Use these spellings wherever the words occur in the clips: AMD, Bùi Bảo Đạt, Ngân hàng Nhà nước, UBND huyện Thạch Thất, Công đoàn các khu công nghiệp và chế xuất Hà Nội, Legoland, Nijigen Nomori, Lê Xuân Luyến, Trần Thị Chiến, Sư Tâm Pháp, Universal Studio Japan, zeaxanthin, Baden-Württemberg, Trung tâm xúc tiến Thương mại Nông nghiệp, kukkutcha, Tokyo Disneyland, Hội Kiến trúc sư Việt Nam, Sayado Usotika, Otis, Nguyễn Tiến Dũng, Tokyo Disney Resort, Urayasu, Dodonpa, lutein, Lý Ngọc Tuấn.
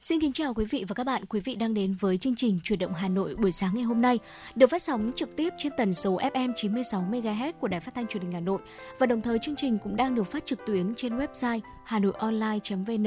Xin kính chào quý vị và các bạn. Quý vị đang đến với chương trình Chuyển động Hà Nội buổi sáng ngày hôm nay, được phát sóng trực tiếp trên tần số FM 96 MHz của Đài Phát thanh Truyền hình Hà Nội, và đồng thời chương trình cũng đang được phát trực tuyến trên website hanoionline.vn,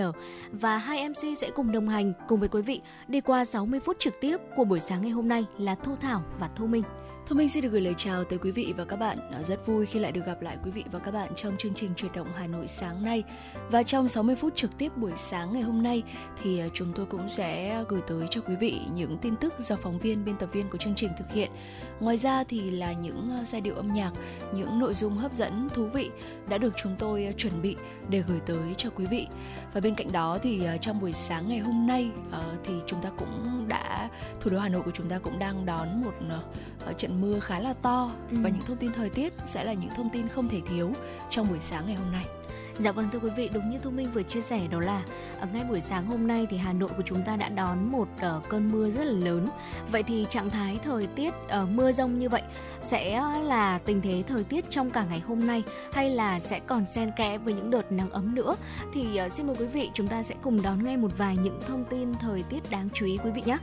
và hai MC sẽ cùng đồng hành cùng với quý vị đi qua 60 phút trực tiếp của buổi sáng ngày hôm nay là Thu Thảo và Thu Minh. Thu Minh xin được gửi lời chào tới quý vị và các bạn. Rất vui khi lại được gặp lại quý vị và các bạn trong chương trình Chuyển động Hà Nội sáng nay. Và trong 60 phút trực tiếp buổi sáng ngày hôm nay thì chúng tôi cũng sẽ gửi tới cho quý vị những tin tức do phóng viên, biên tập viên của chương trình thực hiện. Ngoài ra thì là những giai điệu âm nhạc, những nội dung hấp dẫn, thú vị đã được chúng tôi chuẩn bị để gửi tới cho quý vị. Và bên cạnh đó thì trong buổi sáng ngày hôm nay thì chúng ta cũng đã, thủ đô Hà Nội của chúng ta cũng đang đón một trận mưa khá là to, và những thông tin thời tiết sẽ là những thông tin không thể thiếu trong buổi sáng ngày hôm nay. Dạ vâng, thưa quý vị, đúng như Thu Minh vừa chia sẻ, đó là ngay buổi sáng hôm nay thì Hà Nội của chúng ta đã đón một cơn mưa rất là lớn. Vậy thì trạng thái thời tiết mưa dông như vậy sẽ là tình thế thời tiết trong cả ngày hôm nay, hay là sẽ còn xen kẽ với những đợt nắng ấm nữa? Thì xin mời quý vị chúng ta sẽ cùng đón nghe một vài những thông tin thời tiết đáng chú ý quý vị nhé.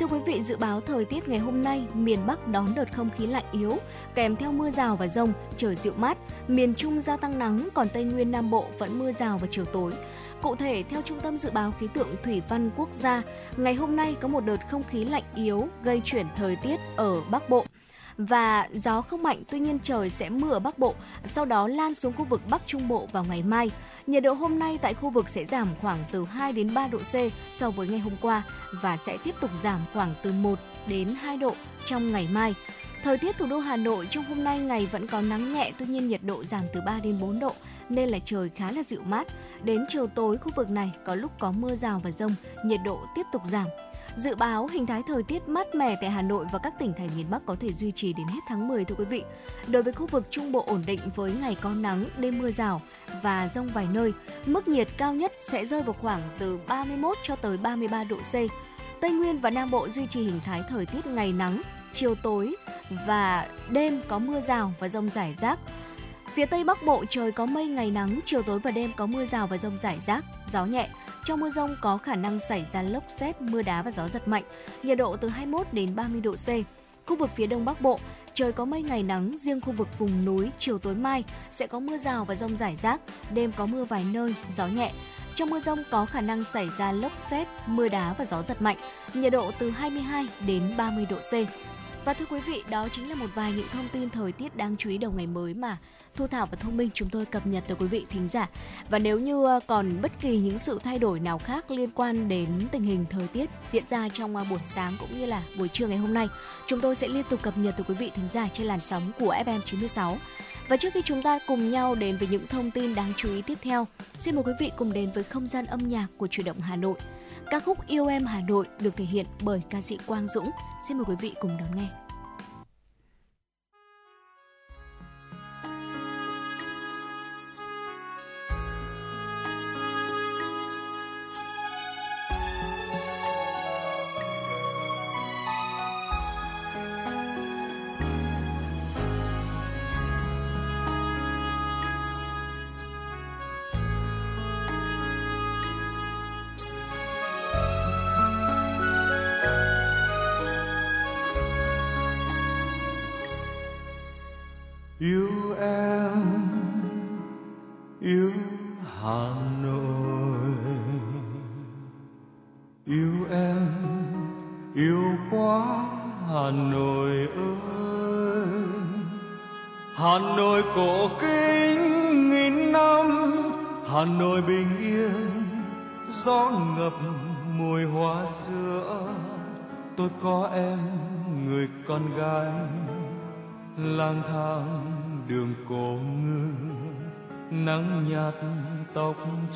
Thưa quý vị, dự báo thời tiết ngày hôm nay, miền Bắc đón đợt không khí lạnh yếu, kèm theo mưa rào và dông, trời dịu mát. Miền Trung gia tăng nắng, còn Tây Nguyên, Nam Bộ vẫn mưa rào vào chiều tối. Cụ thể, theo Trung tâm Dự báo Khí tượng Thủy văn Quốc gia, ngày hôm nay có một đợt không khí lạnh yếu gây chuyển thời tiết ở Bắc Bộ. Và gió không mạnh, tuy nhiên trời sẽ mưa ở Bắc Bộ, sau đó lan xuống khu vực Bắc Trung Bộ vào ngày mai. Nhiệt độ hôm nay tại khu vực sẽ giảm khoảng từ 2 đến 3 độ C so với ngày hôm qua, và sẽ tiếp tục giảm khoảng từ 1 đến 2 độ trong ngày mai. Thời tiết thủ đô Hà Nội trong hôm nay ngày vẫn có nắng nhẹ, tuy nhiên nhiệt độ giảm từ 3 đến 4 độ, nên là trời khá là dịu mát. Đến chiều tối, khu vực này có lúc có mưa rào và dông, nhiệt độ tiếp tục giảm. Dự báo hình thái thời tiết mát mẻ tại Hà Nội và các tỉnh thành miền Bắc có thể duy trì đến hết tháng 10 thưa quý vị. Đối với khu vực Trung Bộ ổn định với ngày có nắng, đêm mưa rào và dông vài nơi. Mức nhiệt cao nhất sẽ rơi vào khoảng từ 31 cho tới 33 độ C. Tây Nguyên và Nam Bộ duy trì hình thái thời tiết ngày nắng, chiều tối và đêm có mưa rào và dông rải rác. Phía Tây Bắc Bộ trời có mây, ngày nắng, chiều tối và đêm có mưa rào và dông rải rác, gió nhẹ. Trong mưa dông có khả năng xảy ra lốc sét, mưa đá và gió giật mạnh, nhiệt độ từ 21 đến 30 độ C. Khu vực phía Đông Bắc Bộ, trời có mây, ngày nắng, riêng khu vực vùng núi chiều tối mai sẽ có mưa rào và dông rải rác, đêm có mưa vài nơi, gió nhẹ. Trong mưa dông có khả năng xảy ra lốc sét, mưa đá và gió giật mạnh, nhiệt độ từ 22 đến 30 độ C. Và thưa quý vị, đó chính là một vài những thông tin thời tiết đáng chú ý đầu ngày mới mà Thu Thảo và Thu Minh chúng tôi cập nhật tới quý vị thính giả. Và nếu như còn bất kỳ những sự thay đổi nào khác liên quan đến tình hình thời tiết diễn ra trong buổi sáng cũng như là buổi trưa ngày hôm nay, chúng tôi sẽ liên tục cập nhật tới quý vị thính giả trên làn sóng của FM96. Và trước khi chúng ta cùng nhau đến với những thông tin đáng chú ý tiếp theo, xin mời quý vị cùng đến với không gian âm nhạc của Chuyển động Hà Nội. Ca khúc Yêu Em Hà Nội được thể hiện bởi ca sĩ Quang Dũng. Xin mời quý vị cùng đón nghe.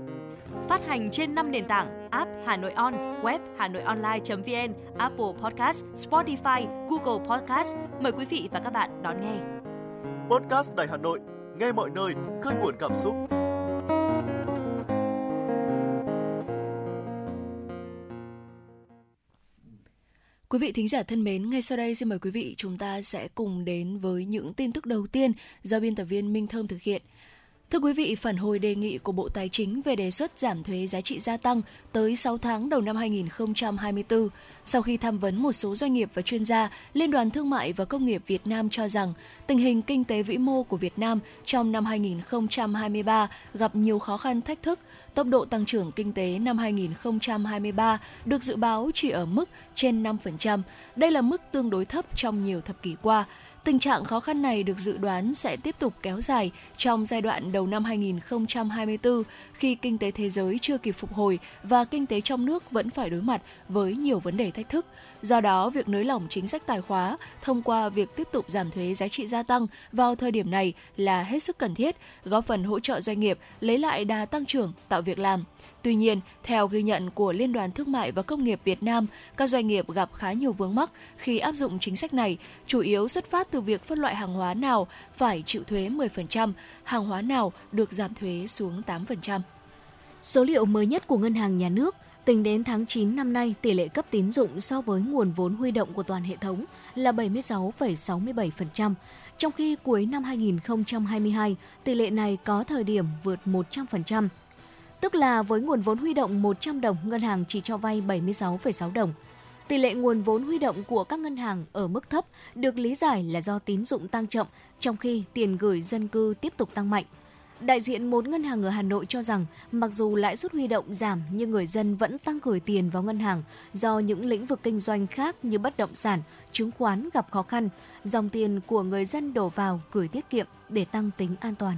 Phát hành trên 5 nền tảng: app Hà Nội On, web Hà Nội Online.vn, Apple Podcast, Spotify, Google Podcast. Mời quý vị và các bạn đón nghe. Podcast Đài Hà Nội, nghe mọi nơi, khơi nguồn cảm xúc. Quý vị thính giả thân mến, ngay sau đây xin mời quý vị chúng ta sẽ cùng đến với những tin tức đầu tiên do biên tập viên Minh Thơm thực hiện. Thưa quý vị, phản hồi đề nghị của Bộ Tài chính về đề xuất giảm thuế giá trị gia tăng tới 6 tháng đầu năm 2024, sau khi tham vấn một số doanh nghiệp và chuyên gia, Liên đoàn Thương mại và Công nghiệp Việt Nam cho rằng tình hình kinh tế vĩ mô của Việt Nam trong năm 2023 gặp nhiều khó khăn thách thức. Tốc độ tăng trưởng kinh tế năm 2023 được dự báo chỉ ở mức trên 5%. Đây là mức tương đối thấp trong nhiều thập kỷ qua. Tình trạng khó khăn này được dự đoán sẽ tiếp tục kéo dài trong giai đoạn đầu năm 2024 khi kinh tế thế giới chưa kịp phục hồi và kinh tế trong nước vẫn phải đối mặt với nhiều vấn đề thách thức. Do đó, việc nới lỏng chính sách tài khóa thông qua việc tiếp tục giảm thuế giá trị gia tăng vào thời điểm này là hết sức cần thiết, góp phần hỗ trợ doanh nghiệp lấy lại đà tăng trưởng, tạo việc làm. Tuy nhiên, theo ghi nhận của Liên đoàn Thương mại và Công nghiệp Việt Nam, các doanh nghiệp gặp khá nhiều vướng mắc khi áp dụng chính sách này, chủ yếu xuất phát từ việc phân loại hàng hóa nào phải chịu thuế 10%, hàng hóa nào được giảm thuế xuống 8%. Số liệu mới nhất của Ngân hàng Nhà nước, tính đến tháng 9 năm nay, tỷ lệ cấp tín dụng so với nguồn vốn huy động của toàn hệ thống là 76,67%. Trong khi cuối năm 2022, tỷ lệ này có thời điểm vượt 100%. Tức là với nguồn vốn huy động 100 đồng, ngân hàng chỉ cho vay 76,6 đồng. Tỷ lệ nguồn vốn huy động của các ngân hàng ở mức thấp được lý giải là do tín dụng tăng chậm, trong khi tiền gửi dân cư tiếp tục tăng mạnh. Đại diện một ngân hàng ở Hà Nội cho rằng, mặc dù lãi suất huy động giảm nhưng người dân vẫn tăng gửi tiền vào ngân hàng do những lĩnh vực kinh doanh khác như bất động sản, chứng khoán gặp khó khăn, dòng tiền của người dân đổ vào gửi tiết kiệm để tăng tính an toàn.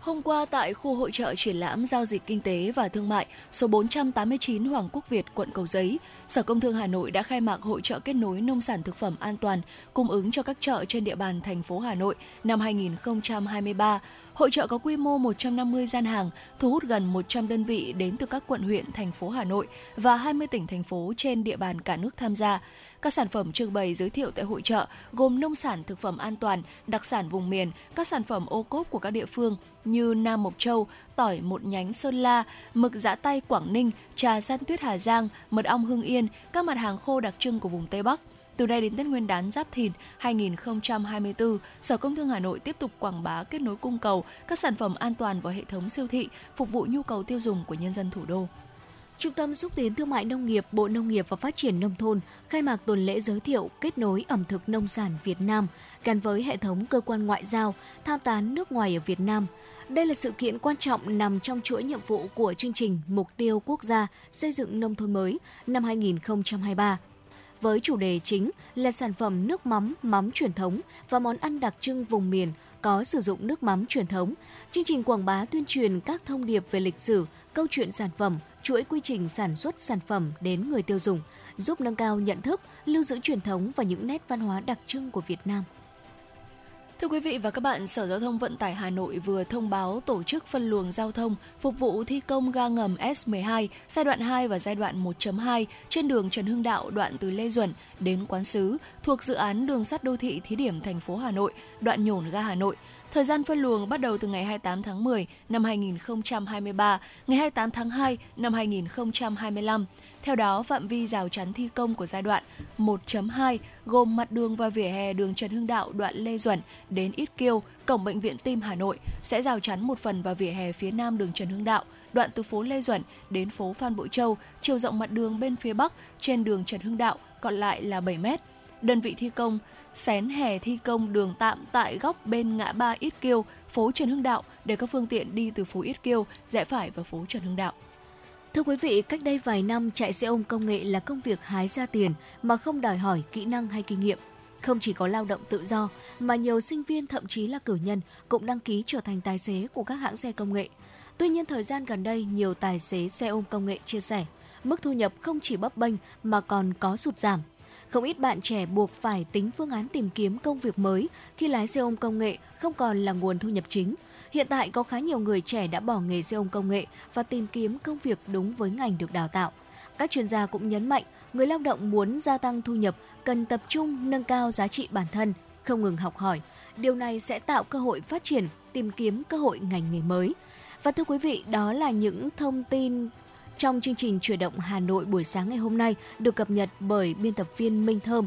Hôm qua tại khu hội chợ triển lãm giao dịch kinh tế và thương mại số 489 Hoàng Quốc Việt, quận Cầu Giấy, Sở Công Thương Hà Nội đã khai mạc hội chợ kết nối nông sản thực phẩm an toàn cung ứng cho các chợ trên địa bàn thành phố Hà Nội năm 2023. Hội chợ có quy mô 150 gian hàng, thu hút gần 100 đơn vị đến từ các quận huyện thành phố Hà Nội và 20 tỉnh thành phố trên địa bàn cả nước tham gia. Các sản phẩm trưng bày giới thiệu tại hội chợ gồm nông sản thực phẩm an toàn, đặc sản vùng miền, các sản phẩm ô cốp của các địa phương như Nam Mộc Châu, tỏi một nhánh Sơn La, mực giã tay Quảng Ninh, trà san tuyết Hà Giang, mật ong Hưng Yên, các mặt hàng khô đặc trưng của vùng Tây Bắc. Từ nay đến Tết Nguyên đán Giáp Thìn 2024, Sở Công Thương Hà Nội tiếp tục quảng bá kết nối cung cầu các sản phẩm an toàn vào hệ thống siêu thị, phục vụ nhu cầu tiêu dùng của nhân dân thủ đô. Trung tâm xúc tiến Thương mại Nông nghiệp, Bộ Nông nghiệp và Phát triển Nông thôn khai mạc tuần lễ giới thiệu kết nối ẩm thực nông sản Việt Nam gắn với hệ thống cơ quan ngoại giao, tham tán nước ngoài ở Việt Nam. Đây là sự kiện quan trọng nằm trong chuỗi nhiệm vụ của chương trình Mục tiêu Quốc gia xây dựng nông thôn mới năm 2023. Với chủ đề chính là sản phẩm nước mắm, mắm truyền thống và món ăn đặc trưng vùng miền có sử dụng nước mắm truyền thống, chương trình quảng bá tuyên truyền các thông điệp về lịch sử, câu chuyện sản phẩm, chuỗi quy trình sản xuất sản phẩm đến người tiêu dùng, giúp nâng cao nhận thức, lưu giữ truyền thống và những nét văn hóa đặc trưng của Việt Nam. Thưa quý vị và các bạn, Sở Giao thông Vận tải Hà Nội vừa thông báo tổ chức phân luồng giao thông phục vụ thi công ga ngầm S12 giai đoạn 2 và giai đoạn 1.2 trên đường Trần Hưng Đạo đoạn từ Lê Duẩn đến Quán Sứ thuộc dự án đường sắt đô thị thí điểm thành phố Hà Nội, đoạn Nhổn ga Hà Nội. Thời gian phân luồng bắt đầu từ ngày 28 tháng 10 năm 2023, ngày 28 tháng 2 năm 2025. Theo đó, phạm vi rào chắn thi công của giai đoạn 1.2 gồm mặt đường và vỉa hè đường Trần Hưng Đạo đoạn Lê Duẩn đến Ít Kiêu, cổng Bệnh viện Tim Hà Nội sẽ rào chắn một phần và vỉa hè phía nam đường Trần Hưng Đạo, đoạn từ phố Lê Duẩn đến phố Phan Bội Châu, chiều rộng mặt đường bên phía bắc trên đường Trần Hưng Đạo còn lại là 7 mét. Đơn vị thi công xén hè thi công đường tạm tại góc bên ngã ba Ít Kiêu, phố Trần Hưng Đạo để các phương tiện đi từ phố Ít Kiêu rẽ phải vào phố Trần Hưng Đạo. Thưa quý vị, cách đây vài năm, chạy xe ôm công nghệ là công việc hái ra tiền mà không đòi hỏi kỹ năng hay kinh nghiệm. Không chỉ có lao động tự do, mà nhiều sinh viên thậm chí là cử nhân cũng đăng ký trở thành tài xế của các hãng xe công nghệ. Tuy nhiên, thời gian gần đây, nhiều tài xế xe ôm công nghệ chia sẻ, mức thu nhập không chỉ bấp bênh mà còn có sụt giảm. Không ít bạn trẻ buộc phải tính phương án tìm kiếm công việc mới khi lái xe ôm công nghệ không còn là nguồn thu nhập chính. Hiện tại có khá nhiều người trẻ đã bỏ nghề xe ôm công nghệ và tìm kiếm công việc đúng với ngành được đào tạo. Các chuyên gia cũng nhấn mạnh, người lao động muốn gia tăng thu nhập cần tập trung nâng cao giá trị bản thân, không ngừng học hỏi. Điều này sẽ tạo cơ hội phát triển, tìm kiếm cơ hội ngành nghề mới. Và thưa quý vị, đó là những thông tin trong chương trình Chuyển động Hà Nội buổi sáng ngày hôm nay được cập nhật bởi biên tập viên Minh Thơm.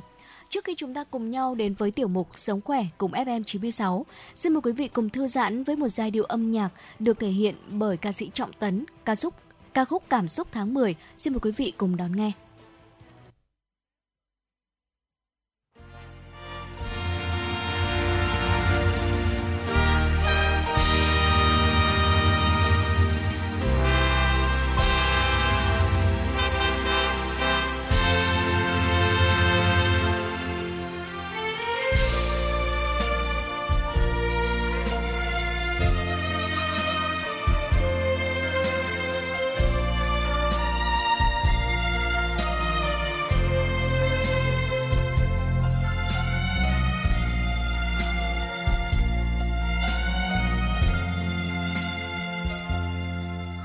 Trước khi chúng ta cùng nhau đến với tiểu mục Sống khỏe cùng FM96, xin mời quý vị cùng thư giãn với một giai điệu âm nhạc được thể hiện bởi ca sĩ Trọng Tấn, ca khúc Cảm xúc tháng 10. Xin mời quý vị cùng đón nghe.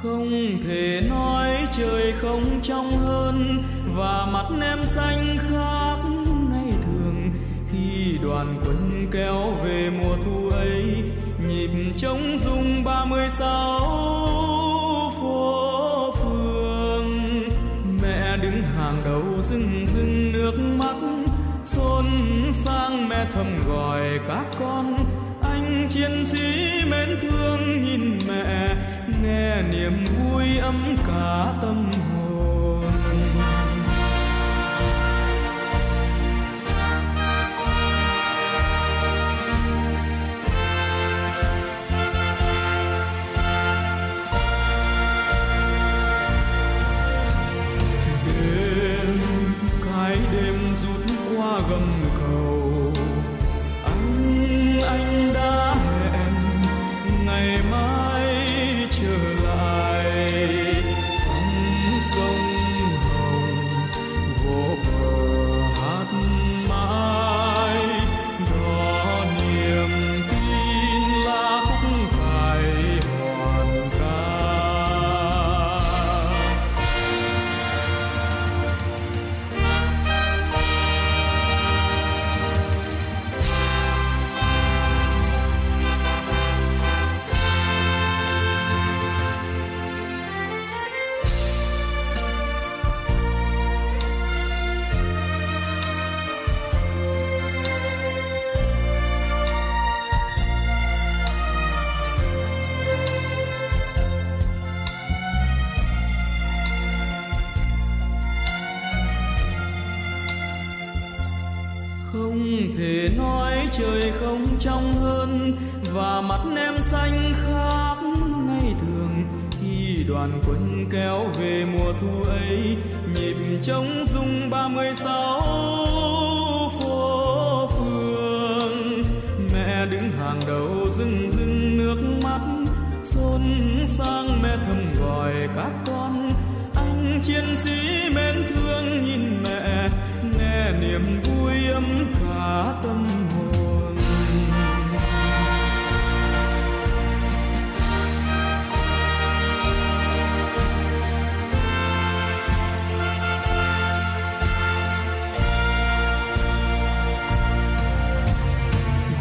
Không thể nói trời không trong hơn và mặt em xanh khác nay thường, khi đoàn quân kéo về mùa thu ấy, nhịp trống rung 36 phố phường. Mẹ đứng hàng đầu rưng rưng nước mắt xôn sang, mẹ thầm gọi các con, anh chiến sĩ mến thương nhìn mẹ, nghe niềm vui ấm cả tâm hồn. Đêm, cái đêm rút qua gầm cầu, anh đã hẹn ngày mai trở lại, sóng sông hồng vỗ bờ hát mãi, đó niềm tin là khúc cải hoàn ca. Thể nói trời không trong hơn và mặt em xanh khác ngày thường, khi đoàn quân kéo về mùa thu ấy, nhịp trống rung 36 phố phường. Mẹ đứng hàng đầu rưng rưng nước mắt xôn sang, mẹ thầm gọi các con, anh chiến sĩ mến thương nhìn mẹ, nghe niềm vui ấm cả tâm hồn.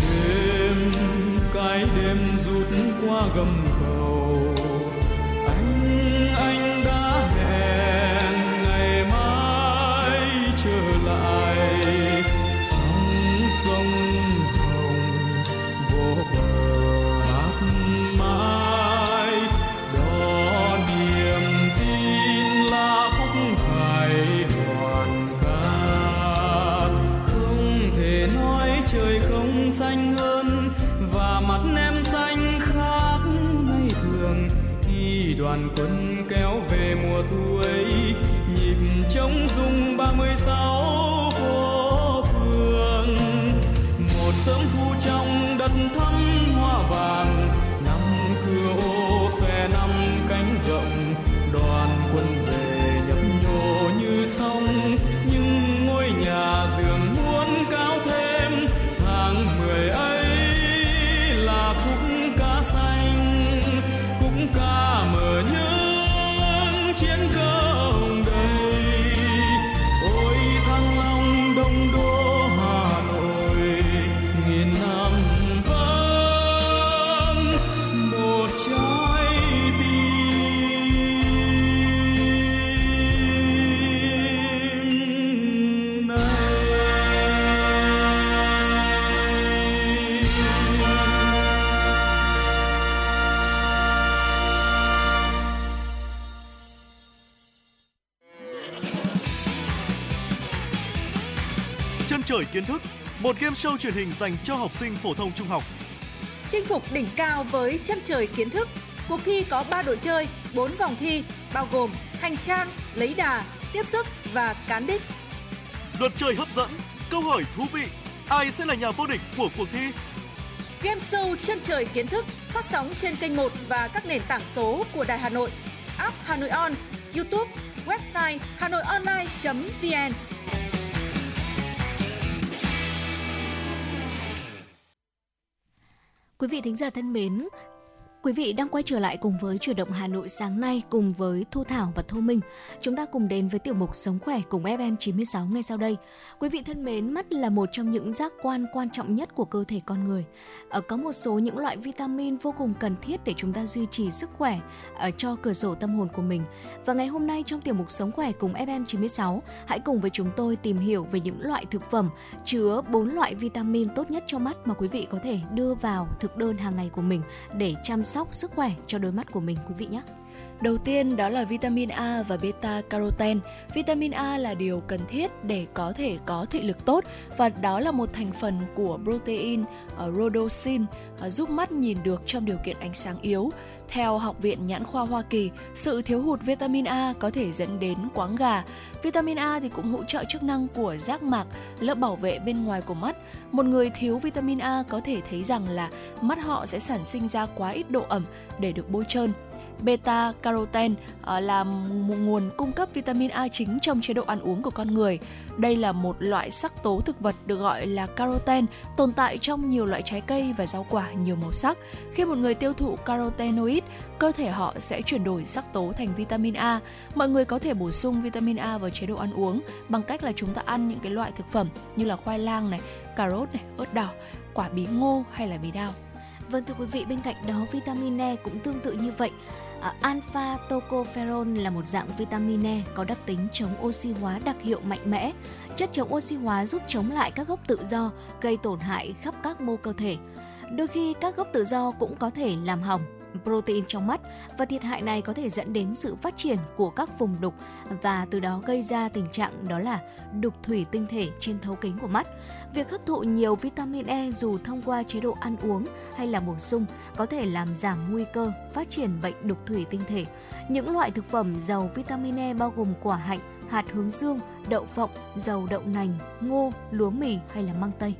Đêm, cái đêm rút qua gầm cầu, anh đã hẹn ngày mai trở lại, sóng sông hồng vỗ bờ hát mãi, đó niềm tin là khúc cải hoàn ca. Không thể nói trời không xanh hơn và mặt em xanh khác ngày thường, khi đoàn quân kéo về mùa thu ấy, nhịp trống rung 36 phố phường. Một sớm thu trong đất thắm hoa vàng, năm cửa ô xe năm cánh rộng, đoàn quân về nhấp nhô như sông, nhưng ngôi nhà dường muốn cao thêm, tháng 10 ấy là khúc ca xanh, khúc ca mở những chiến cơ hồng đầy. Ôi Thăng Long đông đô Hà Nội nghìn năm vang. Trời kiến thức, một game show truyền hình dành cho học sinh phổ thông trung học. Chinh phục đỉnh cao với Chân trời kiến thức. Cuộc thi có 3 đội chơi, 4 vòng thi, bao gồm hành trang, lấy đà, tiếp sức và cán đích. Luật chơi hấp dẫn, câu hỏi thú vị, ai sẽ là nhà vô địch của cuộc thi? Game show Chân trời kiến thức phát sóng trên kênh 1 và các nền tảng số của Đài Hà Nội, app Hà Nội On, YouTube, website Hanoi Online.vn. Quý vị thính giả thân mến, quý vị đang quay trở lại cùng với Chuyển động Hà Nội sáng nay cùng với Thu Thảo và Thu Minh. Chúng ta cùng đến với tiểu mục Sống khỏe cùng FM96 ngay sau đây. Quý vị thân mến, mắt là một trong những giác quan quan trọng nhất của cơ thể con người. Có một số những loại vitamin vô cùng cần thiết để chúng ta duy trì sức khỏe cho cửa sổ tâm hồn của mình. Và ngày hôm nay trong tiểu mục Sống khỏe cùng FM96, hãy cùng với chúng tôi tìm hiểu về những loại thực phẩm chứa 4 loại vitamin tốt nhất cho mắt mà quý vị có thể đưa vào thực đơn hàng ngày của mình để chăm sóc sức khỏe cho đôi mắt của mình quý vị nhé. Đầu tiên đó là vitamin A và beta caroten. Vitamin A là điều cần thiết để có thể có thị lực tốt và đó là một thành phần của protein rhodopsin giúp mắt nhìn được trong điều kiện ánh sáng yếu. Theo Học viện Nhãn khoa Hoa Kỳ, sự thiếu hụt vitamin A có thể dẫn đến quáng gà. Vitamin A thì cũng hỗ trợ chức năng của giác mạc, lớp bảo vệ bên ngoài của mắt. Một người thiếu vitamin A có thể thấy rằng là mắt họ sẽ sản sinh ra quá ít độ ẩm để được bôi trơn. Beta-carotene là một nguồn cung cấp vitamin A chính trong chế độ ăn uống của con người. Đây là một loại sắc tố thực vật được gọi là carotene, tồn tại trong nhiều loại trái cây và rau quả nhiều màu sắc. Khi một người tiêu thụ carotenoid, cơ thể họ sẽ chuyển đổi sắc tố thành vitamin A. Mọi người có thể bổ sung vitamin A vào chế độ ăn uống bằng cách là chúng ta ăn những cái loại thực phẩm như là khoai lang này, cà rốt này, ớt đỏ, quả bí ngô hay là bí đao. Vâng thưa quý vị, bên cạnh đó vitamin E cũng tương tự như vậy. Alpha tocopherol là một dạng vitamin E có đặc tính chống oxy hóa đặc hiệu mạnh mẽ. Chất chống oxy hóa giúp chống lại các gốc tự do gây tổn hại khắp các mô cơ thể. Đôi khi các gốc tự do cũng có thể làm hỏng protein trong mắt và thiệt hại này có thể dẫn đến sự phát triển của các vùng đục và từ đó gây ra tình trạng đó là đục thủy tinh thể trên thấu kính của mắt. Việc hấp thụ nhiều vitamin E dù thông qua chế độ ăn uống hay là bổ sung có thể làm giảm nguy cơ phát triển bệnh đục thủy tinh thể. Những loại thực phẩm giàu vitamin E bao gồm quả hạnh, hạt hướng dương, đậu phộng, dầu đậu nành, ngô, lúa mì hay là măng tây.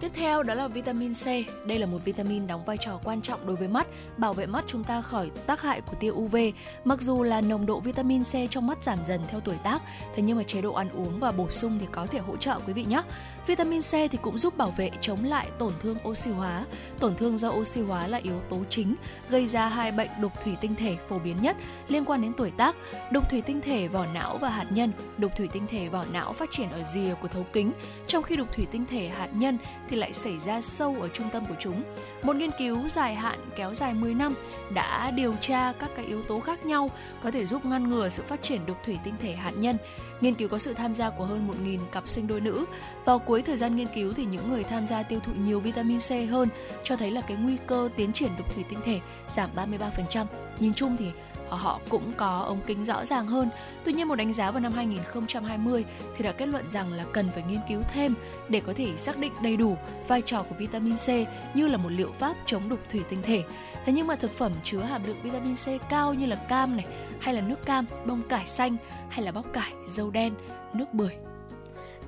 Tiếp theo đó là vitamin C. Đây là một vitamin đóng vai trò quan trọng đối với mắt, bảo vệ mắt chúng ta khỏi tác hại của tia UV. Mặc dù là nồng độ vitamin C trong mắt giảm dần theo tuổi tác, thế nhưng mà chế độ ăn uống và bổ sung thì có thể hỗ trợ quý vị nhé. Vitamin C thì cũng giúp bảo vệ chống lại tổn thương oxy hóa. Tổn thương do oxy hóa là yếu tố chính gây ra hai bệnh đục thủy tinh thể phổ biến nhất liên quan đến tuổi tác: đục thủy tinh thể vỏ não và hạt nhân. Đục thủy tinh thể vỏ não phát triển ở rìa của thấu kính, trong khi đục thủy tinh thể hạt nhân thì lại xảy ra sâu ở trung tâm của chúng. Một nghiên cứu dài hạn kéo dài 10 năm đã điều tra các cái yếu tố khác nhau có thể giúp ngăn ngừa sự phát triển đục thủy tinh thể hạt nhân. Nghiên cứu có sự tham gia của hơn 1.000 cặp sinh đôi nữ. Vào cuối thời gian nghiên cứu thì những người tham gia tiêu thụ nhiều vitamin C hơn cho thấy là cái nguy cơ tiến triển đục thủy tinh thể giảm 33%. Nhìn chung thì họ cũng có ống kính rõ ràng hơn. Tuy nhiên, một đánh giá vào năm 2020 thì đã kết luận rằng là cần phải nghiên cứu thêm để có thể xác định đầy đủ vai trò của vitamin C như là một liệu pháp chống đục thủy tinh thể. Thế nhưng mà thực phẩm chứa hàm lượng vitamin C cao như là cam này, hay là nước cam, bông cải xanh, hay là bắp cải, dâu đen, nước bưởi.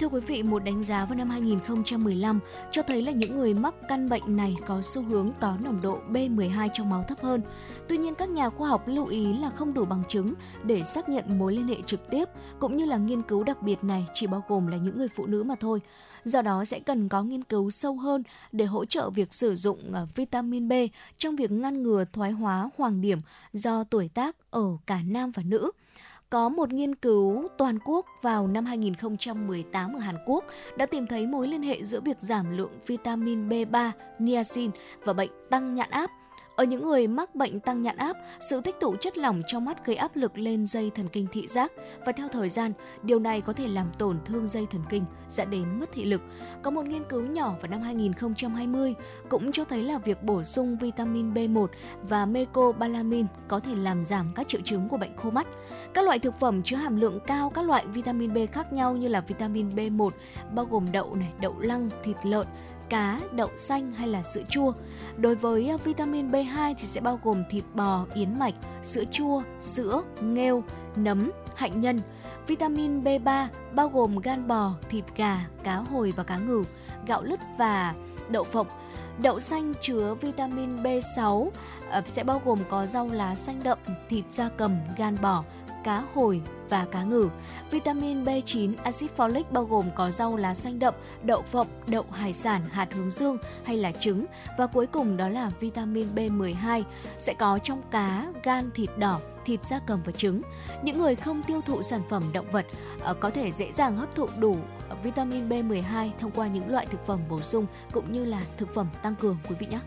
Thưa quý vị, một đánh giá vào năm 2015 cho thấy là những người mắc căn bệnh này có xu hướng có nồng độ B12 trong máu thấp hơn. Tuy nhiên, các nhà khoa học lưu ý là không đủ bằng chứng để xác nhận mối liên hệ trực tiếp, cũng như là nghiên cứu đặc biệt này chỉ bao gồm là những người phụ nữ mà thôi. Do đó sẽ cần có nghiên cứu sâu hơn để hỗ trợ việc sử dụng vitamin B trong việc ngăn ngừa thoái hóa hoàng điểm do tuổi tác ở cả nam và nữ. Có một nghiên cứu toàn quốc vào năm 2018 ở Hàn Quốc đã tìm thấy mối liên hệ giữa việc giảm lượng vitamin B3, niacin và bệnh tăng nhãn áp. Ở những người mắc bệnh tăng nhãn áp, sự tích tụ chất lỏng trong mắt gây áp lực lên dây thần kinh thị giác và theo thời gian, điều này có thể làm tổn thương dây thần kinh, dẫn đến mất thị lực. Có một nghiên cứu nhỏ vào năm 2020 cũng cho thấy là việc bổ sung vitamin B1 và mecobalamin có thể làm giảm các triệu chứng của bệnh khô mắt. Các loại thực phẩm chứa hàm lượng cao các loại vitamin B khác nhau như là vitamin B1 bao gồm đậu, đậu lăng, thịt lợn, cá, đậu xanh hay là sữa chua. Đối với vitamin B2 thì sẽ bao gồm thịt bò, yến mạch, sữa chua, sữa, nghêu, nấm, hạnh nhân. Vitamin B3 bao gồm gan bò, thịt gà, cá hồi và cá ngừ, gạo lứt và đậu phộng. Đậu xanh chứa vitamin B6 sẽ bao gồm có rau lá xanh đậm, thịt gia cầm, gan bò, cá hồi và cá ngừ. Vitamin B9 axit folic bao gồm có rau lá xanh đậm, đậu phộng, đậu hải sản, hạt hướng dương hay là trứng. Và cuối cùng đó là vitamin B12 sẽ có trong cá, gan, thịt đỏ, thịt gia cầm và trứng. Những người không tiêu thụ sản phẩm động vật có thể dễ dàng hấp thụ đủ vitamin B12 thông qua những loại thực phẩm bổ sung cũng như là thực phẩm tăng cường quý vị nhé.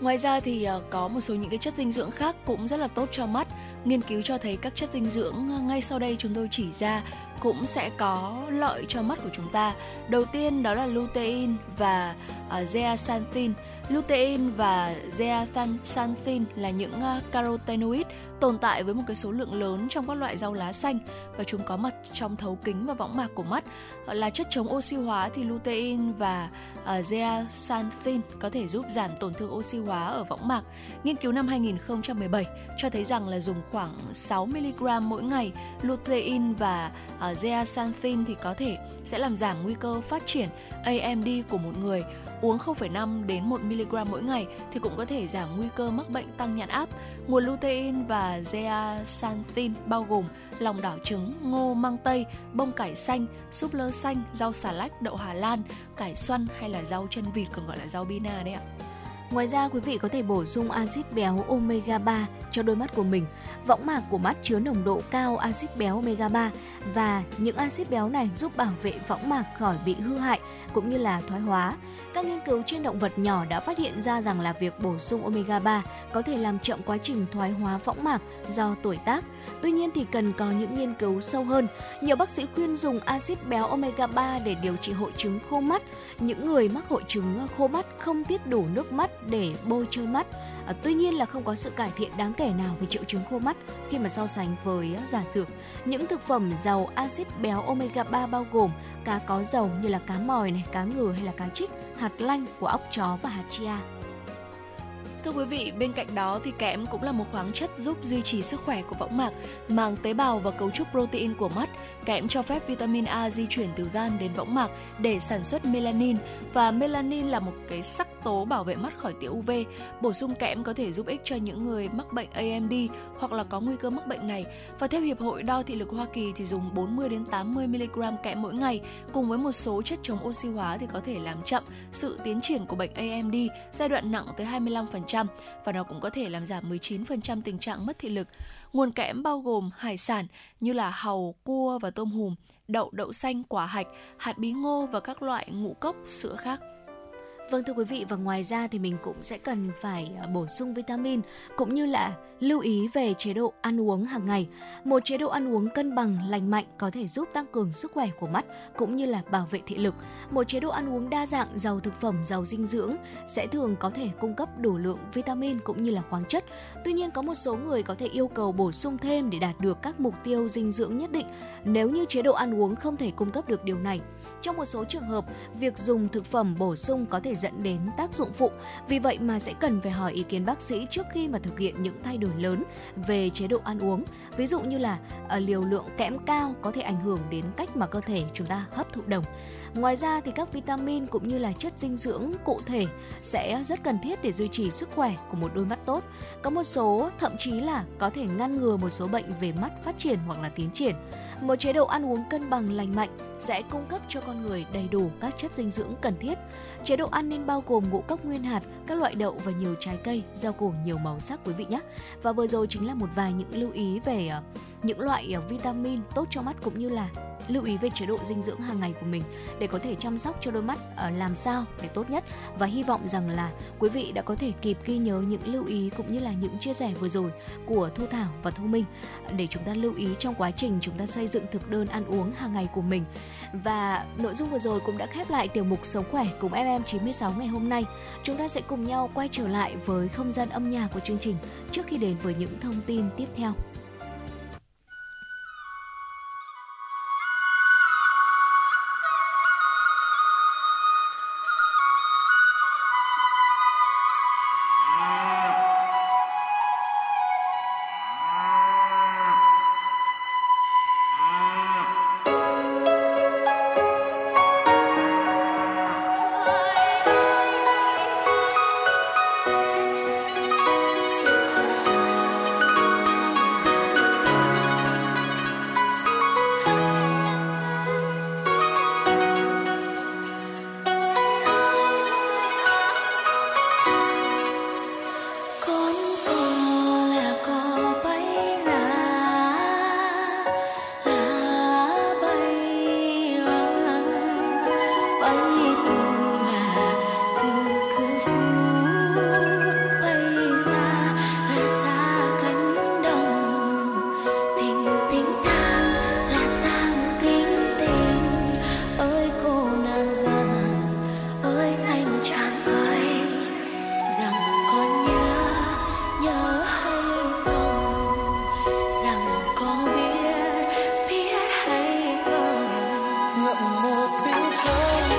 Ngoài ra thì có một số những cái chất dinh dưỡng khác cũng rất là tốt cho mắt. Nghiên cứu cho thấy các chất dinh dưỡng ngay sau đây chúng tôi chỉ ra cũng sẽ có lợi cho mắt của chúng ta. Đầu tiên đó là lutein và zeaxanthin. Lutein và zeaxanthin là những carotenoid tồn tại với một cái số lượng lớn trong các loại rau lá xanh và chúng có mặt trong thấu kính và võng mạc của mắt. Là chất chống oxy hóa thì lutein và zeaxanthin có thể giúp giảm tổn thương oxy hóa ở võng mạc. Nghiên cứu năm 2017 cho thấy rằng là dùng khoảng 6mg mỗi ngày lutein và zeaxanthin thì có thể sẽ làm giảm nguy cơ phát triển AMD của một người. Uống 0,5 đến 1mg mỗi ngày thì cũng có thể giảm nguy cơ mắc bệnh tăng nhãn áp. Nguồn lutein và zeaxanthin bao gồm lòng đỏ trứng, ngô, măng tây, bông cải xanh, súp lơ xanh, rau xà lách, đậu Hà Lan, cải xoăn hay là rau chân vịt còn gọi là rau bina đấy ạ. Ngoài ra, quý vị có thể bổ sung axit béo omega 3 cho đôi mắt của mình. Võng mạc của mắt chứa nồng độ cao axit béo omega 3 và những axit béo này giúp bảo vệ võng mạc khỏi bị hư hại cũng như là thoái hóa. Các nghiên cứu trên động vật nhỏ đã phát hiện ra rằng là việc bổ sung omega 3 có thể làm chậm quá trình thoái hóa võng mạc do tuổi tác. Tuy nhiên thì cần có những nghiên cứu sâu hơn. Nhiều bác sĩ khuyên dùng axit béo omega 3 để điều trị hội chứng khô mắt. Những người mắc hội chứng khô mắt không tiết đủ nước mắt để bôi trơn mắt. Tuy nhiên là không có sự cải thiện đáng kể nào về triệu chứng khô mắt khi mà so sánh với giả dược. Những thực phẩm giàu axit béo omega 3 bao gồm cá có dầu như là cá mòi, cá ngừ hay là cá trích, hạt lanh của ốc chó và hạt chia. Thưa quý vị, bên cạnh đó thì kẽm cũng là một khoáng chất giúp duy trì sức khỏe của võng mạc, màng tế bào và cấu trúc protein của mắt. Kẽm cho phép vitamin A di chuyển từ gan đến võng mạc để sản xuất melanin, và melanin là một cái sắc tố bảo vệ mắt khỏi tia UV. Bổ sung kẽm có thể giúp ích cho những người mắc bệnh AMD hoặc là có nguy cơ mắc bệnh này. Và theo Hiệp hội Đo thị lực Hoa Kỳ thì dùng 40 đến 80 mg kẽm mỗi ngày cùng với một số chất chống oxy hóa thì có thể làm chậm sự tiến triển của bệnh AMD giai đoạn nặng tới 25% và nó cũng có thể làm giảm 19% tình trạng mất thị lực. Nguồn kẽm bao gồm hải sản như là hàu, cua và tôm hùm, đậu, đậu xanh, quả hạch, hạt bí ngô và các loại ngũ cốc, sữa khác. Vâng thưa quý vị, và ngoài ra thì mình cũng sẽ cần phải bổ sung vitamin cũng như là lưu ý về chế độ ăn uống hàng ngày. Một chế độ ăn uống cân bằng, lành mạnh có thể giúp tăng cường sức khỏe của mắt cũng như là bảo vệ thị lực. Một chế độ ăn uống đa dạng, giàu thực phẩm, giàu dinh dưỡng sẽ thường có thể cung cấp đủ lượng vitamin cũng như là khoáng chất. Tuy nhiên có một số người có thể yêu cầu bổ sung thêm để đạt được các mục tiêu dinh dưỡng nhất định nếu như chế độ ăn uống không thể cung cấp được điều này. Trong một số trường hợp, việc dùng thực phẩm bổ sung có thể dẫn đến tác dụng phụ. Vì vậy mà sẽ cần phải hỏi ý kiến bác sĩ trước khi mà thực hiện những thay đổi lớn về chế độ ăn uống. Ví dụ như là liều lượng kẽm cao có thể ảnh hưởng đến cách mà cơ thể chúng ta hấp thụ đồng. Ngoài ra thì các vitamin cũng như là chất dinh dưỡng cụ thể sẽ rất cần thiết để duy trì sức khỏe của một đôi mắt tốt. Có một số thậm chí là có thể ngăn ngừa một số bệnh về mắt phát triển hoặc là tiến triển. Một chế độ ăn uống cân bằng lành mạnh sẽ cung cấp cho con người đầy đủ các chất dinh dưỡng cần thiết. Chế độ ăn nên bao gồm ngũ cốc nguyên hạt, các loại đậu và nhiều trái cây, rau củ nhiều màu sắc quý vị nhé. Và vừa rồi chính là một vài những lưu ý về những loại vitamin tốt cho mắt cũng như là lưu ý về chế độ dinh dưỡng hàng ngày của mình để có thể chăm sóc cho đôi mắt làm sao để tốt nhất. Và hy vọng rằng là quý vị đã có thể kịp ghi nhớ những lưu ý cũng như là những chia sẻ vừa rồi của Thu Thảo và Thu Minh để chúng ta lưu ý trong quá trình chúng ta xây dựng thực đơn ăn uống hàng ngày của mình. Và nội dung vừa rồi cũng đã khép lại tiểu mục Sống Khỏe cùng FM96 ngày hôm nay. Chúng ta sẽ cùng nhau quay trở lại với không gian âm nhạc của chương trình trước khi đến với những thông tin tiếp theo. Một tiếng thôi.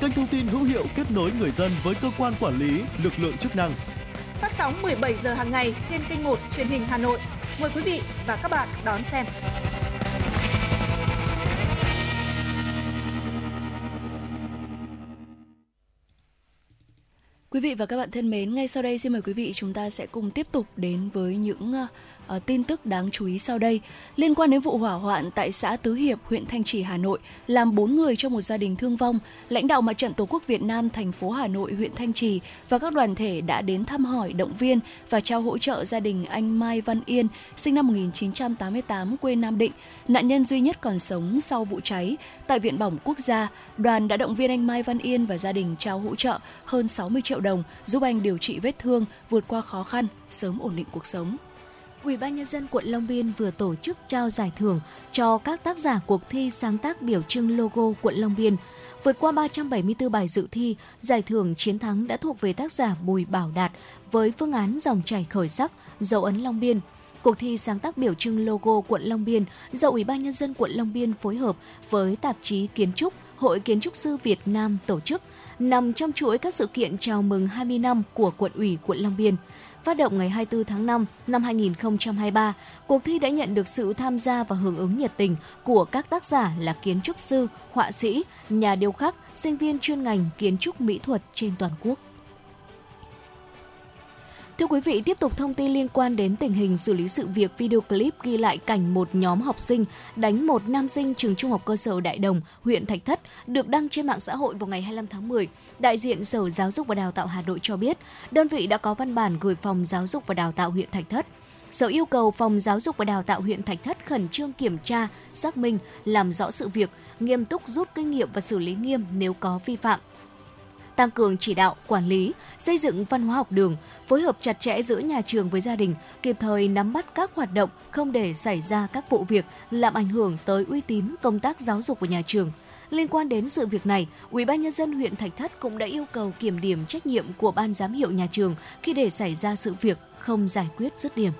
kênh thông tin hữu hiệu kết nối người dân với cơ quan quản lý, lực lượng chức năng. Phát sóng 17 giờ hàng ngày trên kênh 1 truyền hình Hà Nội. Mời quý vị và các bạn đón xem. Quý vị và các bạn thân mến, ngay sau đây xin mời quý vị chúng ta sẽ cùng tiếp tục đến với những tin tức đáng chú ý sau đây. Liên quan đến vụ hỏa hoạn tại xã Tứ Hiệp, huyện Thanh Trì, Hà Nội, làm 4 người trong một gia đình thương vong, lãnh đạo Mặt trận Tổ quốc Việt Nam thành phố Hà Nội, huyện Thanh Trì và các đoàn thể đã đến thăm hỏi, động viên và trao hỗ trợ gia đình anh Mai Văn Yên, sinh năm 1988, quê Nam Định, nạn nhân duy nhất còn sống sau vụ cháy tại Viện Bỏng Quốc gia. Đoàn đã động viên anh Mai Văn Yên và gia đình trao hỗ trợ hơn 60 triệu đồng giúp anh điều trị vết thương, vượt qua khó khăn, sớm ổn định cuộc sống. Ủy ban nhân dân quận Long Biên vừa tổ chức trao giải thưởng cho các tác giả cuộc thi sáng tác biểu trưng logo quận Long Biên. Vượt qua 374 bài dự thi, giải thưởng chiến thắng đã thuộc về tác giả Bùi Bảo Đạt với phương án dòng chảy khởi sắc, dấu ấn Long Biên. Cuộc thi sáng tác biểu trưng logo quận Long Biên do Ủy ban nhân dân quận Long Biên phối hợp với tạp chí Kiến trúc, Hội Kiến trúc sư Việt Nam tổ chức, nằm trong chuỗi các sự kiện chào mừng 20 năm của quận ủy quận Long Biên. Phát động ngày 24 tháng 5 năm 2023, cuộc thi đã nhận được sự tham gia và hưởng ứng nhiệt tình của các tác giả là kiến trúc sư, họa sĩ, nhà điêu khắc, sinh viên chuyên ngành kiến trúc mỹ thuật trên toàn quốc. Thưa quý vị, tiếp tục thông tin liên quan đến tình hình xử lý sự việc video clip ghi lại cảnh một nhóm học sinh đánh một nam sinh trường trung học cơ sở Đại Đồng, huyện Thạch Thất được đăng trên mạng xã hội vào ngày 25 tháng 10. Đại diện Sở Giáo dục và Đào tạo Hà Nội cho biết, đơn vị đã có văn bản gửi Phòng Giáo dục và Đào tạo huyện Thạch Thất. Sở yêu cầu Phòng Giáo dục và Đào tạo huyện Thạch Thất khẩn trương kiểm tra, xác minh, làm rõ sự việc, nghiêm túc rút kinh nghiệm và xử lý nghiêm nếu có vi phạm. Tăng cường chỉ đạo, quản lý, xây dựng văn hóa học đường, phối hợp chặt chẽ giữa nhà trường với gia đình, kịp thời nắm bắt các hoạt động, không để xảy ra các vụ việc làm ảnh hưởng tới uy tín công tác giáo dục của nhà trường. Liên quan đến sự việc này, Ủy ban nhân dân huyện Thạch Thất cũng đã yêu cầu kiểm điểm trách nhiệm của ban giám hiệu nhà trường khi để xảy ra sự việc không giải quyết dứt điểm.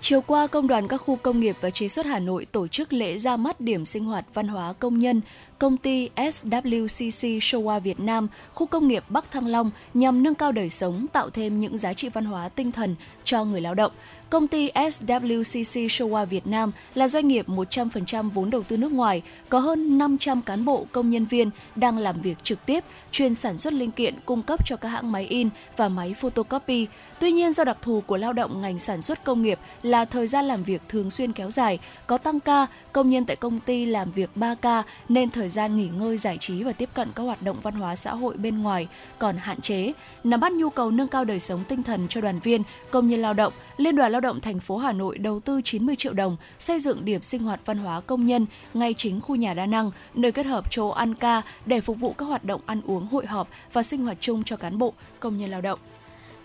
Chiều qua, Công đoàn các khu công nghiệp và chế xuất Hà Nội tổ chức lễ ra mắt điểm sinh hoạt văn hóa công nhân công ty SWCC Showa Việt Nam, khu công nghiệp Bắc Thăng Long nhằm nâng cao đời sống, tạo thêm những giá trị văn hóa tinh thần cho người lao động. Công ty SWCC Showa Việt Nam là doanh nghiệp 100% vốn đầu tư nước ngoài, có hơn 500 cán bộ công nhân viên đang làm việc trực tiếp, chuyên sản xuất linh kiện cung cấp cho các hãng máy in và máy photocopy. Tuy nhiên, do đặc thù của lao động ngành sản xuất công nghiệp là thời gian làm việc thường xuyên kéo dài, có tăng ca, công nhân tại công ty làm việc 3 ca nên thời gian nghỉ ngơi, giải trí và tiếp cận các hoạt động văn hóa xã hội bên ngoài còn hạn chế. Nắm bắt nhu cầu nâng cao đời sống tinh thần cho đoàn viên, công nhân lao động, Liên đoàn Lao động thành phố Hà Nội đầu tư 90 triệu đồng xây dựng điểm sinh hoạt văn hóa công nhân ngay chính khu nhà đa năng, nơi kết hợp chỗ ăn ca để phục vụ các hoạt động ăn uống, hội họp và sinh hoạt chung cho cán bộ, công nhân lao động.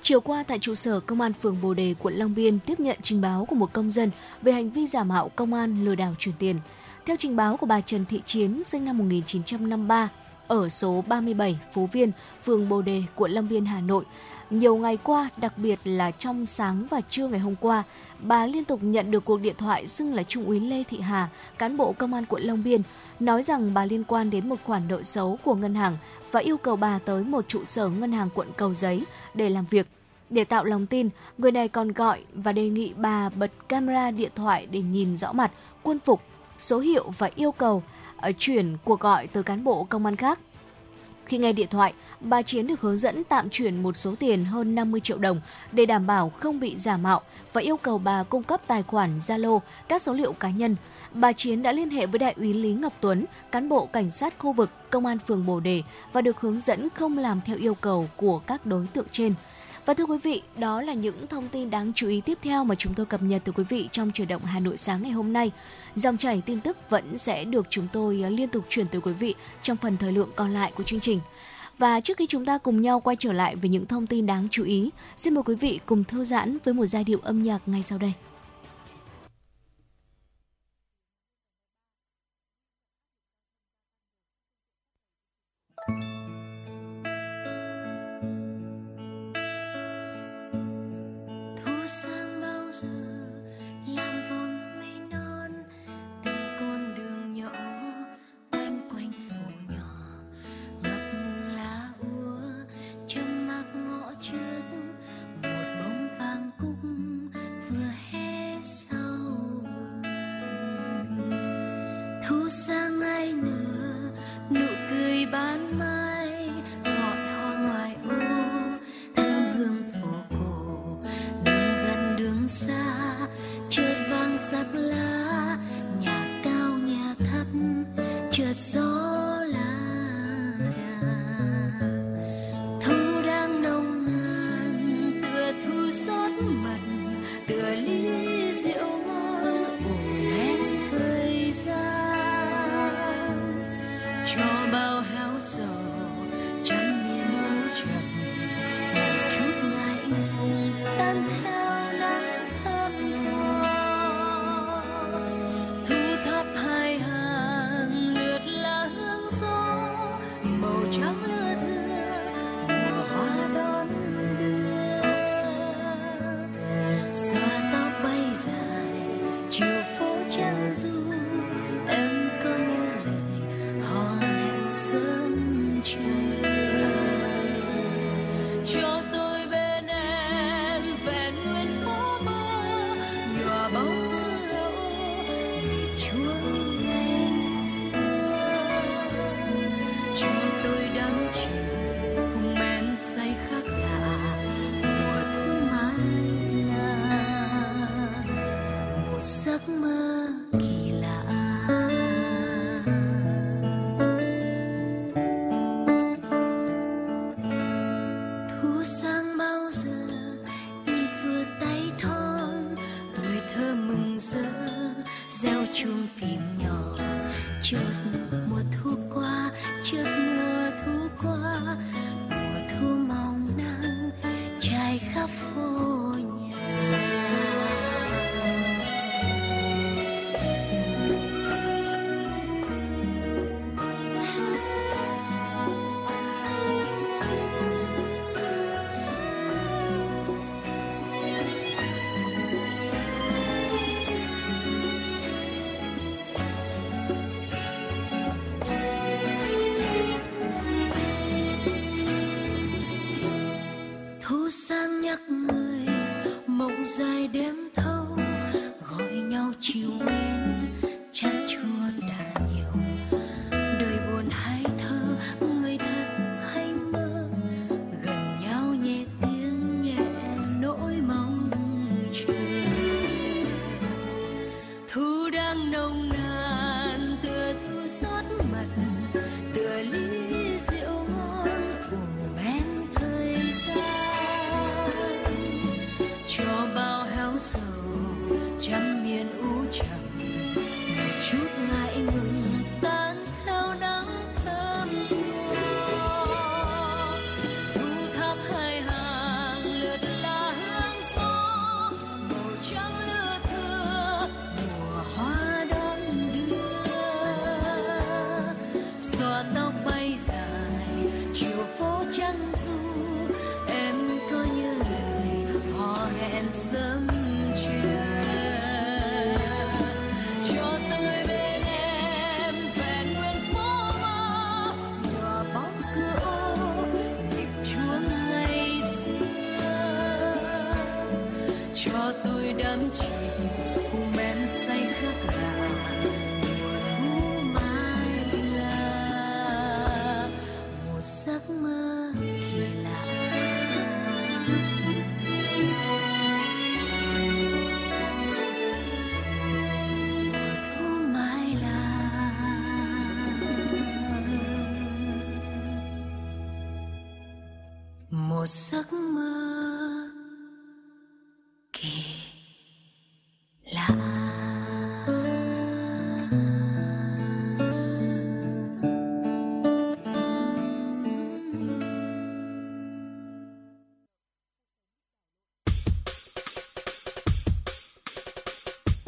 Chiều qua, tại trụ sở Công an phường Bồ Đề, quận Long Biên tiếp nhận trình báo của một công dân về hành vi giả mạo công an lừa đảo chuyển tiền. Theo trình báo của bà Trần Thị Chiến, sinh năm 1953, ở số 37 Phú Viên, phường Bồ Đề, quận Long Biên, Hà Nội, nhiều ngày qua, đặc biệt là trong sáng và trưa ngày hôm qua, bà liên tục nhận được cuộc điện thoại xưng là Trung úy Lê Thị Hà, cán bộ Công an quận Long Biên, nói rằng bà liên quan đến một khoản nợ xấu của ngân hàng và yêu cầu bà tới một trụ sở ngân hàng quận Cầu Giấy để làm việc. Để tạo lòng tin, người này còn gọi và đề nghị bà bật camera điện thoại để nhìn rõ mặt, quân phục, số hiệu và yêu cầu chuyển cuộc gọi từ cán bộ công an khác. Khi nghe điện thoại, bà Chiến được hướng dẫn tạm chuyển một số tiền hơn 50 triệu đồng để đảm bảo không bị giả mạo và yêu cầu bà cung cấp tài khoản Zalo, các số liệu cá nhân. Bà Chiến đã liên hệ với Đại úy Lý Ngọc Tuấn, cán bộ cảnh sát khu vực Công an phường Bồ Đề và được hướng dẫn không làm theo yêu cầu của các đối tượng trên. Và thưa quý vị, đó là những thông tin đáng chú ý tiếp theo mà chúng tôi cập nhật từ quý vị trong Chuyển động Hà Nội sáng ngày hôm nay. Dòng chảy tin tức vẫn sẽ được chúng tôi liên tục chuyển tới quý vị trong phần thời lượng còn lại của chương trình. Và trước khi chúng ta cùng nhau quay trở lại với những thông tin đáng chú ý, xin mời quý vị cùng thư giãn với một giai điệu âm nhạc ngay sau đây.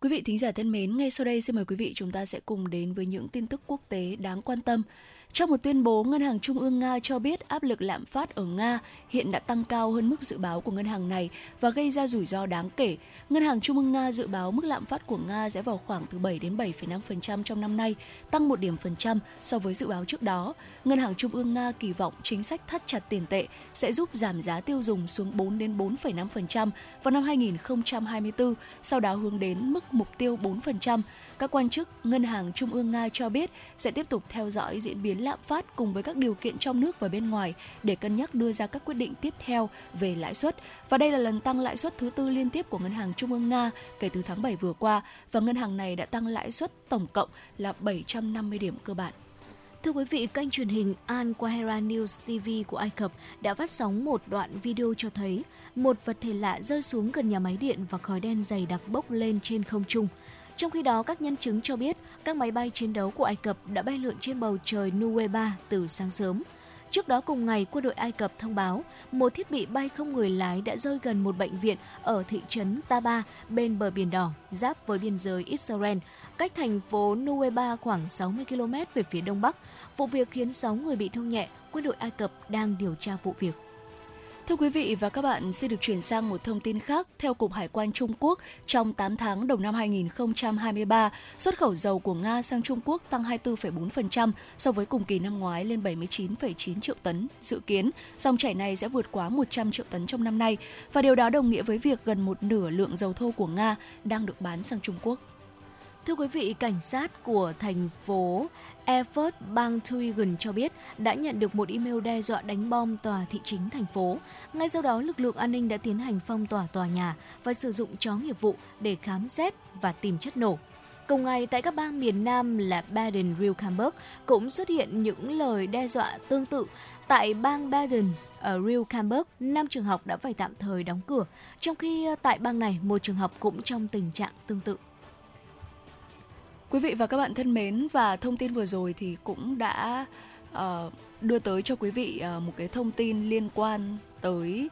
Quý vị thính giả thân mến, ngay sau đây xin mời quý vị chúng ta sẽ cùng đến với những tin tức quốc tế đáng quan tâm. Trong một tuyên bố, Ngân hàng Trung ương Nga cho biết áp lực lạm phát ở Nga hiện đã tăng cao hơn mức dự báo của ngân hàng này và gây ra rủi ro đáng kể. Ngân hàng Trung ương Nga dự báo mức lạm phát của Nga sẽ vào khoảng từ 7 đến 7,5% trong năm nay, tăng 1 điểm phần trăm so với dự báo trước đó. Ngân hàng Trung ương Nga kỳ vọng chính sách thắt chặt tiền tệ sẽ giúp giảm giá tiêu dùng xuống 4 đến 4,5% vào năm 2024, sau đó hướng đến mức mục tiêu 4%. Các quan chức Ngân hàng Trung ương Nga cho biết sẽ tiếp tục theo dõi diễn biến lạm phát cùng với các điều kiện trong nước và bên ngoài để cân nhắc đưa ra các quyết định tiếp theo về lãi suất. Và đây là lần tăng lãi suất thứ tư liên tiếp của Ngân hàng Trung ương Nga kể từ tháng 7 vừa qua, và ngân hàng này đã tăng lãi suất tổng cộng là 750 điểm cơ bản. Thưa quý vị, kênh truyền hình Al-Qahera News TV của Ai Cập đã phát sóng một đoạn video cho thấy một vật thể lạ rơi xuống gần nhà máy điện và khói đen dày đặc bốc lên trên không trung. Trong khi đó, các nhân chứng cho biết các máy bay chiến đấu của Ai Cập đã bay lượn trên bầu trời Nueva từ sáng sớm. Trước đó cùng ngày, quân đội Ai Cập thông báo một thiết bị bay không người lái đã rơi gần một bệnh viện ở thị trấn Taba bên bờ Biển Đỏ, giáp với biên giới Israel, cách thành phố Nueva khoảng 60 km về phía đông bắc. Vụ việc khiến 6 người bị thương nhẹ, quân đội Ai Cập đang điều tra vụ việc. Thưa quý vị và các bạn, xin được chuyển sang một thông tin khác. Theo Cục Hải quan Trung Quốc, trong 8 tháng đầu năm 2023, xuất khẩu dầu của Nga sang Trung Quốc tăng 24,4% so với cùng kỳ năm ngoái lên 79,9 triệu tấn. Dự kiến, dòng chảy này sẽ vượt quá 100 triệu tấn trong năm nay, và điều đó đồng nghĩa với việc gần một nửa lượng dầu thô của Nga đang được bán sang Trung Quốc. Thưa quý vị, cảnh sát của thành phố Erfurt, bang Thüringen cho biết đã nhận được một email đe dọa đánh bom tòa thị chính thành phố. Ngay sau đó, lực lượng an ninh đã tiến hành phong tỏa tòa nhà và sử dụng chó nghiệp vụ để khám xét và tìm chất nổ. Cùng ngày, tại các bang miền Nam là Baden-Württemberg cũng xuất hiện những lời đe dọa tương tự. Tại bang Baden, ở Württemberg, 5 trường học đã phải tạm thời đóng cửa, trong khi tại bang này, một trường học cũng trong tình trạng tương tự. Quý vị và các bạn thân mến, và thông tin vừa rồi thì cũng đã đưa tới cho quý vị một cái thông tin liên quan tới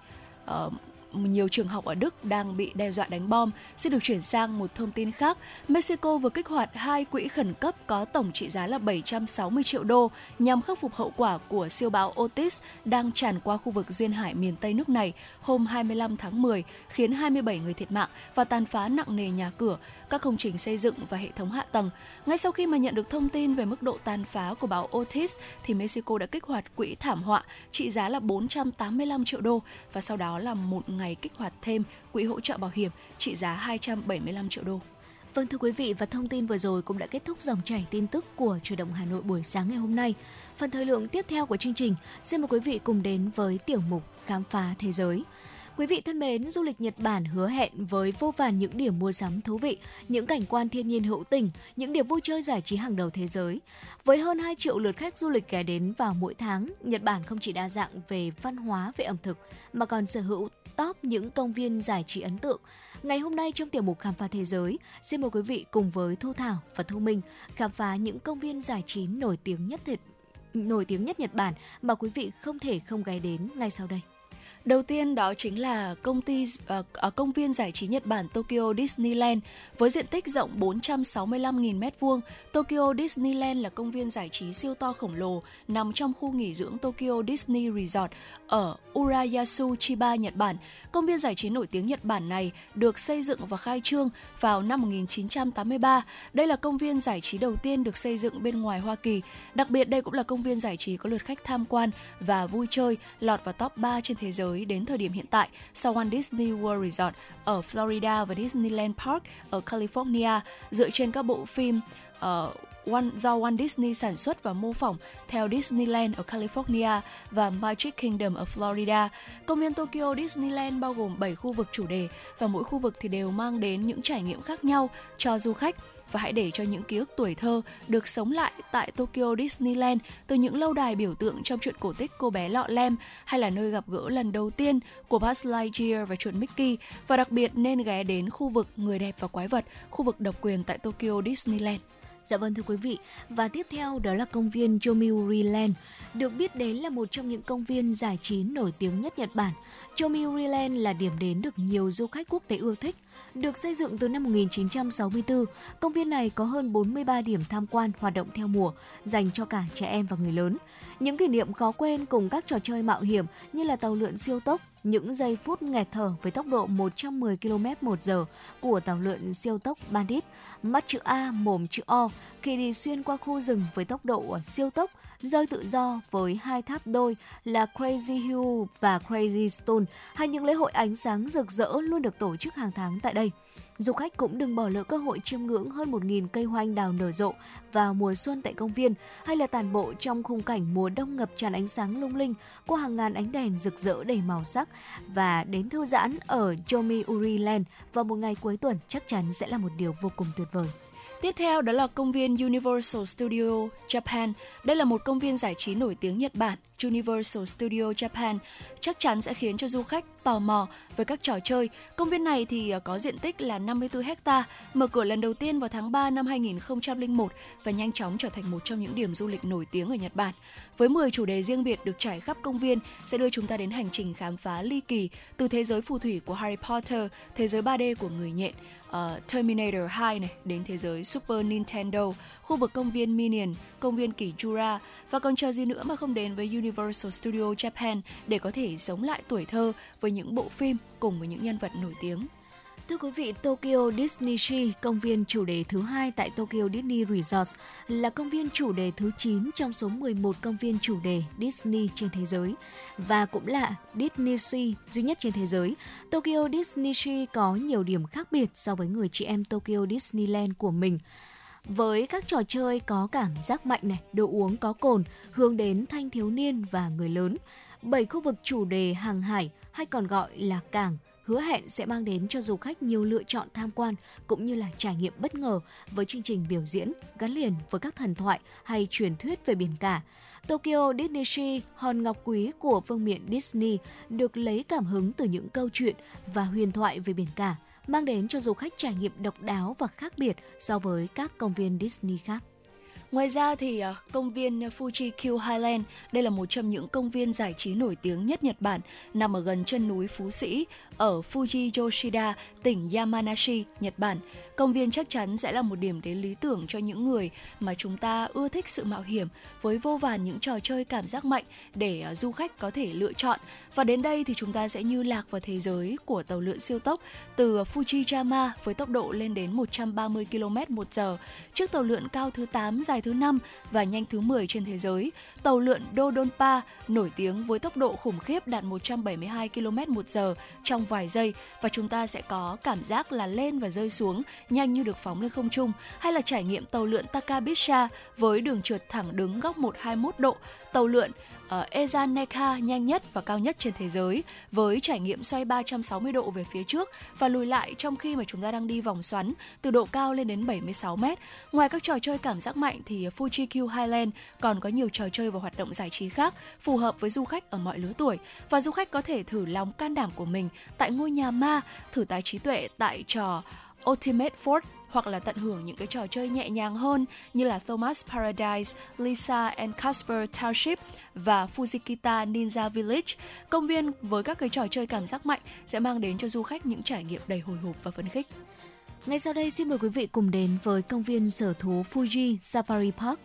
nhiều trường học ở Đức đang bị đe dọa đánh bom. Xin được chuyển sang một thông tin khác. Mexico vừa kích hoạt 2 quỹ khẩn cấp có tổng trị giá là 760 triệu đô nhằm khắc phục hậu quả của siêu bão Otis đang tràn qua khu vực duyên hải miền Tây nước này hôm 25 tháng 10, khiến 27 người thiệt mạng và tàn phá nặng nề nhà cửa, các công trình xây dựng và hệ thống hạ tầng. Ngay sau khi mà nhận được thông tin về mức độ tàn phá của bão Otis, thì Mexico đã kích hoạt quỹ thảm họa trị giá là 485 triệu đô và sau đó là một ngày kích hoạt thêm quỹ hỗ trợ bảo hiểm trị giá 275 triệu đô. Vâng, thưa quý vị, và thông tin vừa rồi cũng đã kết thúc dòng chảy tin tức của Chủ động Hà Nội buổi sáng ngày hôm nay. Phần thời lượng tiếp theo của chương trình, xin mời quý vị cùng đến với tiểu mục Khám phá thế giới. Quý vị thân mến, du lịch Nhật Bản hứa hẹn với vô vàn những điểm mua sắm thú vị, những cảnh quan thiên nhiên hữu tình, những điểm vui chơi giải trí hàng đầu thế giới. Với hơn 2 triệu lượt khách du lịch ghé đến vào mỗi tháng, Nhật Bản không chỉ đa dạng về văn hóa, về ẩm thực, mà còn sở hữu top những công viên giải trí ấn tượng. Ngày hôm nay trong tiểu mục Khám phá thế giới, xin mời quý vị cùng với Thu Thảo và Thu Minh khám phá những công viên giải trí nổi tiếng nhất Nhật Bản mà quý vị không thể không ghé đến ngay sau đây. Đầu tiên đó chính là công viên giải trí Nhật Bản Tokyo Disneyland. Với diện tích rộng 465.000 m2, Tokyo Disneyland là công viên giải trí siêu to khổng lồ nằm trong khu nghỉ dưỡng Tokyo Disney Resort ở Urayasu, Chiba, Nhật Bản. Công viên giải trí nổi tiếng Nhật Bản này được xây dựng và khai trương vào năm 1983. Đây là công viên giải trí đầu tiên được xây dựng bên ngoài Hoa Kỳ. Đặc biệt đây cũng là công viên giải trí có lượt khách tham quan và vui chơi lọt vào top 3 trên thế giới đến thời điểm hiện tại, sau Walt Disney World Resort ở Florida và Disneyland Park ở California, dựa trên các bộ phim do Walt Disney sản xuất và mô phỏng theo Disneyland ở California và Magic Kingdom ở Florida. Công viên Tokyo Disneyland bao gồm 7 khu vực chủ đề và mỗi khu vực thì đều mang đến những trải nghiệm khác nhau cho du khách. Và hãy để cho những ký ức tuổi thơ được sống lại tại Tokyo Disneyland, từ những lâu đài biểu tượng trong truyện cổ tích Cô bé Lọ Lem, hay là nơi gặp gỡ lần đầu tiên của Buzz Lightyear và chuột Mickey, và đặc biệt nên ghé đến khu vực Người đẹp và quái vật, khu vực độc quyền tại Tokyo Disneyland. Dạ vâng thưa quý vị, và tiếp theo đó là công viên Yomiuri Land. Được biết đến là một trong những công viên giải trí nổi tiếng nhất Nhật Bản, Yomiuri Land là điểm đến được nhiều du khách quốc tế ưa thích. Được xây dựng từ năm 1964, công viên này có hơn 43 điểm tham quan hoạt động theo mùa, dành cho cả trẻ em và người lớn. Những kỷ niệm khó quên cùng các trò chơi mạo hiểm như là tàu lượn siêu tốc, những giây phút nghẹt thở với tốc độ 110 km/h của tàu lượn siêu tốc Bandit, mắt chữ A mồm chữ O khi đi xuyên qua khu rừng với tốc độ siêu tốc, rơi tự do với hai tháp đôi là Crazy Hill và Crazy Stone, hay những lễ hội ánh sáng rực rỡ luôn được tổ chức hàng tháng tại đây. Du khách cũng đừng bỏ lỡ cơ hội chiêm ngưỡng hơn 1.000 cây hoa anh đào nở rộ vào mùa xuân tại công viên, hay là tản bộ trong khung cảnh mùa đông ngập tràn ánh sáng lung linh qua hàng ngàn ánh đèn rực rỡ đầy màu sắc, và đến thư giãn ở Yomiuri Land vào một ngày cuối tuần chắc chắn sẽ là một điều vô cùng tuyệt vời. Tiếp theo đó là công viên Universal Studio Japan. Đây là một công viên giải trí nổi tiếng Nhật Bản. Universal Studio Japan chắc chắn sẽ khiến cho du khách tò mò với các trò chơi. Công viên này thì có diện tích là 54 ha, mở cửa lần đầu tiên vào tháng 3 năm 2001 và nhanh chóng trở thành một trong những điểm du lịch nổi tiếng ở Nhật Bản. Với 10 chủ đề riêng biệt được trải khắp công viên sẽ đưa chúng ta đến hành trình khám phá ly kỳ từ thế giới phù thủy của Harry Potter, thế giới 3D của người nhện Terminator 2 này, đến thế giới Super Nintendo, khu vực công viên Minion, công viên kỷ Jura, và còn chờ gì nữa mà không đến với Universal Studio Japan để có thể sống lại tuổi thơ với những bộ phim cùng với những nhân vật nổi tiếng. Thưa quý vị, Tokyo Disney Sea, công viên chủ đề thứ 2 tại Tokyo Disney Resort, là công viên chủ đề thứ 9 trong số 11 công viên chủ đề Disney trên thế giới, và cũng là Disney Sea duy nhất trên thế giới. Tokyo Disney Sea có nhiều điểm khác biệt so với người chị em Tokyo Disneyland của mình. Với các trò chơi có cảm giác mạnh này, đồ uống có cồn, hướng đến thanh thiếu niên và người lớn. 7 khu vực chủ đề hàng hải hay còn gọi là cảng hứa hẹn sẽ mang đến cho du khách nhiều lựa chọn tham quan cũng như là trải nghiệm bất ngờ với chương trình biểu diễn gắn liền với các thần thoại hay truyền thuyết về biển cả. Tokyo Disney Sea, hòn ngọc quý của phương miện Disney, được lấy cảm hứng từ những câu chuyện và huyền thoại về biển cả, mang đến cho du khách trải nghiệm độc đáo và khác biệt so với các công viên Disney khác. Ngoài ra thì công viên Fuji Highland, đây là một trong những công viên giải trí nổi tiếng nhất Nhật Bản, nằm ở gần chân núi Phú Sĩ ở Fuji Yoshida, tỉnh Yamanashi, Nhật Bản. Công viên chắc chắn sẽ là một điểm đến lý tưởng cho những người mà chúng ta ưa thích sự mạo hiểm, với vô vàn những trò chơi cảm giác mạnh để du khách có thể lựa chọn. Và đến đây thì chúng ta sẽ như lạc vào thế giới của tàu lượn siêu tốc từ Fujiyama với tốc độ lên đến 130 km/h, chiếc tàu lượn cao thứ 8 dài thứ 5 và nhanh thứ 10 trên thế giới, tàu lượn Dodonpa nổi tiếng với tốc độ khủng khiếp đạt 172 km/h trong vài giây, và chúng ta sẽ có cảm giác là lên và rơi xuống nhanh như được phóng lên không trung, hay là trải nghiệm tàu lượn Takabisha với đường trượt thẳng đứng góc 121 độ, tàu lượn Ezaneka nhanh nhất và cao nhất trên thế giới với trải nghiệm xoay 360 độ về phía trước và lùi lại trong khi mà chúng ta đang đi vòng xoắn từ độ cao lên đến 76 m. Ngoài các trò chơi cảm giác mạnh thì Fuji Highland còn có nhiều trò chơi và hoạt động giải trí khác phù hợp với du khách ở mọi lứa tuổi, và du khách có thể thử lòng can đảm của mình tại ngôi nhà ma, thử tái trí tuệ tại trò Ultimate Fort, hoặc là tận hưởng những cái trò chơi nhẹ nhàng hơn như là Thomas Paradise, Lisa and Casper Township và Fujikita Ninja Village. Công viên với các cái trò chơi cảm giác mạnh sẽ mang đến cho du khách những trải nghiệm đầy hồi hộp và phấn khích. Ngay sau đây xin mời quý vị cùng đến với công viên sở thú Fuji Safari Park.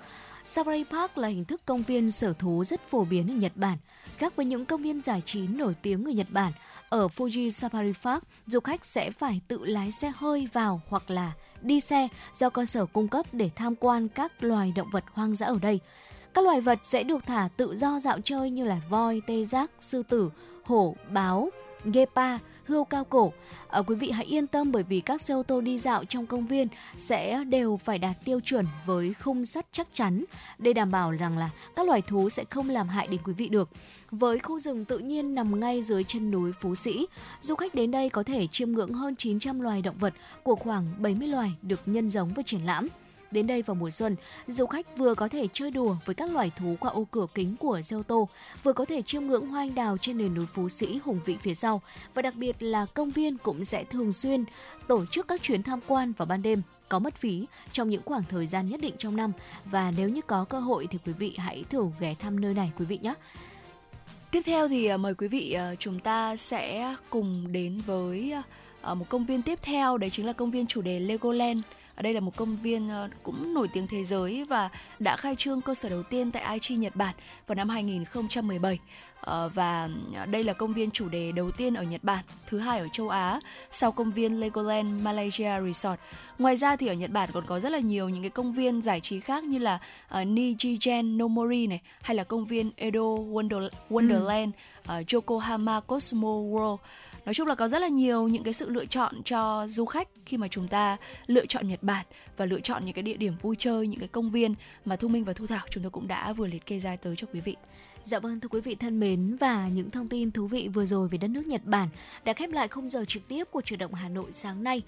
Safari Park là hình thức công viên sở thú rất phổ biến ở Nhật Bản. Khác với những công viên giải trí nổi tiếng ở Nhật Bản, ở Fuji Safari Park, du khách sẽ phải tự lái xe hơi vào hoặc là đi xe do cơ sở cung cấp để tham quan các loài động vật hoang dã ở đây. Các loài vật sẽ được thả tự do dạo chơi như là voi, tê giác, sư tử, hổ, báo, ghepa, hươu cao cổ. Quý vị hãy yên tâm bởi vì các xe ô tô đi dạo trong công viên sẽ đều phải đạt tiêu chuẩn với khung sắt chắc chắn để đảm bảo rằng là các loài thú sẽ không làm hại đến quý vị được. Với khu rừng tự nhiên nằm ngay dưới chân núi Phú Sĩ, du khách đến đây có thể chiêm ngưỡng hơn 900 loài động vật của khoảng 70 loài được nhân giống và triển lãm. Đến đây vào mùa xuân, du khách vừa có thể chơi đùa với các loài thú qua ô cửa kính của xe ô tô, vừa có thể chiêm ngưỡng hoa anh đào trên nền núi Phú Sĩ hùng vĩ phía sau, và đặc biệt là công viên cũng sẽ thường xuyên tổ chức các chuyến tham quan vào ban đêm, có mất phí trong những khoảng thời gian nhất định trong năm, và nếu như có cơ hội thì quý vị hãy thử ghé thăm nơi này quý vị nhé. Tiếp theo thì mời quý vị chúng ta sẽ cùng đến với một công viên tiếp theo, đấy chính là công viên chủ đề Legoland. Ở đây là một công viên cũng nổi tiếng thế giới và đã khai trương cơ sở đầu tiên tại Aichi, Nhật Bản vào năm 2017. Và đây là công viên chủ đề đầu tiên ở Nhật Bản, thứ hai ở châu Á, sau công viên Legoland Malaysia Resort. Ngoài ra thì ở Nhật Bản còn có rất là nhiều những cái công viên giải trí khác như là Nijigen Nomori này, hay là công viên Edo Wonderland, Yokohama Cosmo World. Nói chung là có rất là nhiều những cái sự lựa chọn cho du khách khi mà chúng ta lựa chọn Nhật Bản và lựa chọn những cái địa điểm vui chơi, những cái công viên mà Thu Minh và Thu Thảo chúng tôi cũng đã vừa liệt kê ra tới cho quý vị. Dạ vâng, thưa quý vị thân mến, và những thông tin thú vị vừa rồi về đất nước Nhật Bản đã khép lại khung giờ trực tiếp của Chuyển động Hà Nội sáng nay.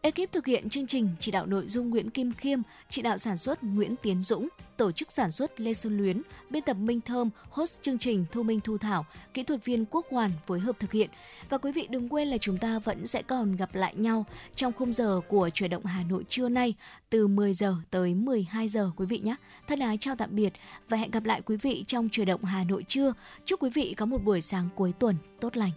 Ekip thực hiện chương trình, chỉ đạo nội dung Nguyễn Kim Khiêm, chỉ đạo sản xuất Nguyễn Tiến Dũng, tổ chức sản xuất Lê Xuân Luyến, biên tập Minh Thơm, host chương trình Thu Minh Thu Thảo, kỹ thuật viên Quốc Hoàn phối hợp thực hiện. Và quý vị đừng quên là chúng ta vẫn sẽ còn gặp lại nhau trong khung giờ của Chuyển động Hà Nội trưa nay từ 10 giờ tới 12 giờ quý vị nhé. Thân ái chào tạm biệt và hẹn gặp lại quý vị trong Chuyển động Hà Nội trưa. Chúc quý vị có một buổi sáng cuối tuần tốt lành.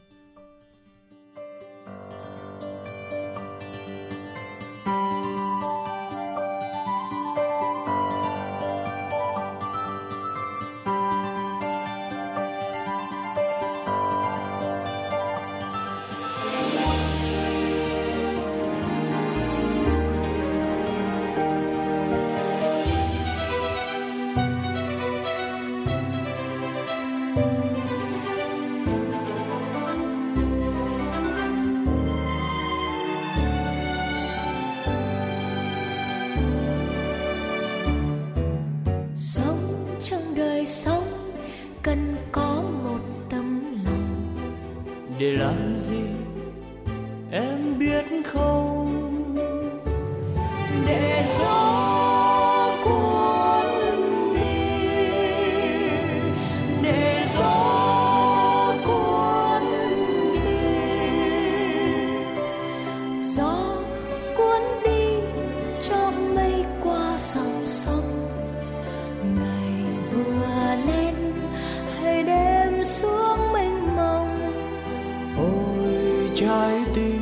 Để làm gì em biết không, để gió cuốn đi, để gió cuốn đi, gió cuốn đi cho mây qua dòng sông, ngày vừa lên hay đêm xuống mênh mông. Trái tim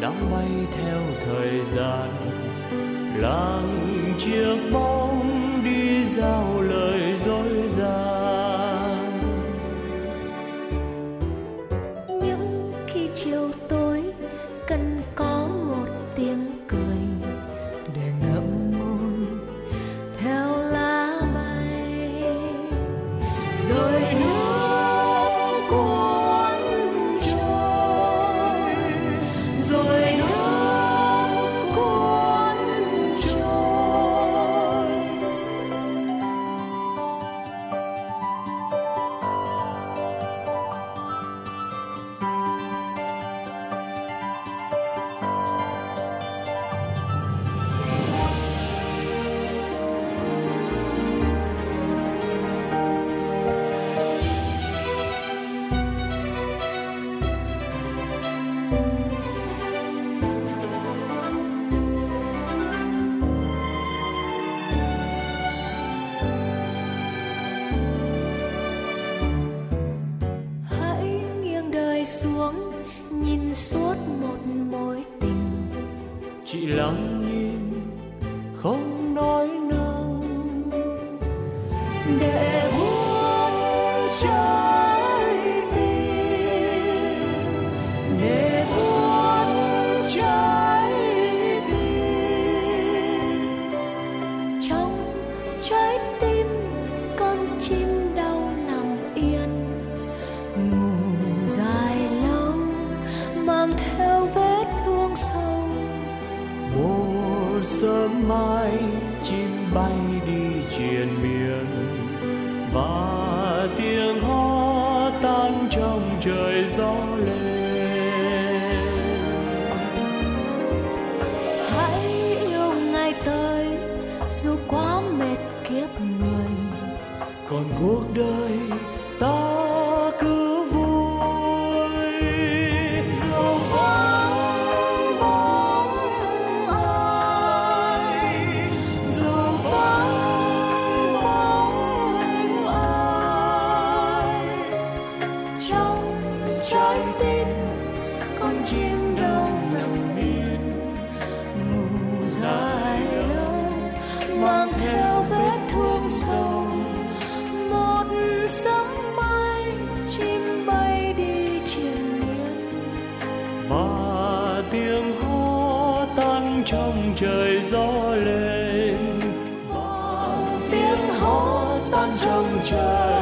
đang bay theo thời gian, làng chiếc bóng đi giao lời dối gian. Những khi chiều tối cần có một tiếng cười để ngậm ngùi theo lá bay, rồi nước cuốn. Suốt một mối tình chỉ lắng nhìn không nói năng, để buông trái tim, để buông trái tim. Trong trái tim con chim đau nằm yên ngủ dài lâu. sớm mai chim bay đi triền miên và tiếng hót tan trong trời gió lên. Hãy yêu ngày tới dù quá mệt kiếp người, còn cuộc đời ta cứ vui dù vắng bóng ai, dù vắng bóng ai. Trong trái tim con chim đâu nằm yên, mù dài lâu mang theo vết thương sâu. Một sớm mai chim bay đi triền miên và tiếng hót tan trong trời gió lên, và tiếng hót tan trong trời.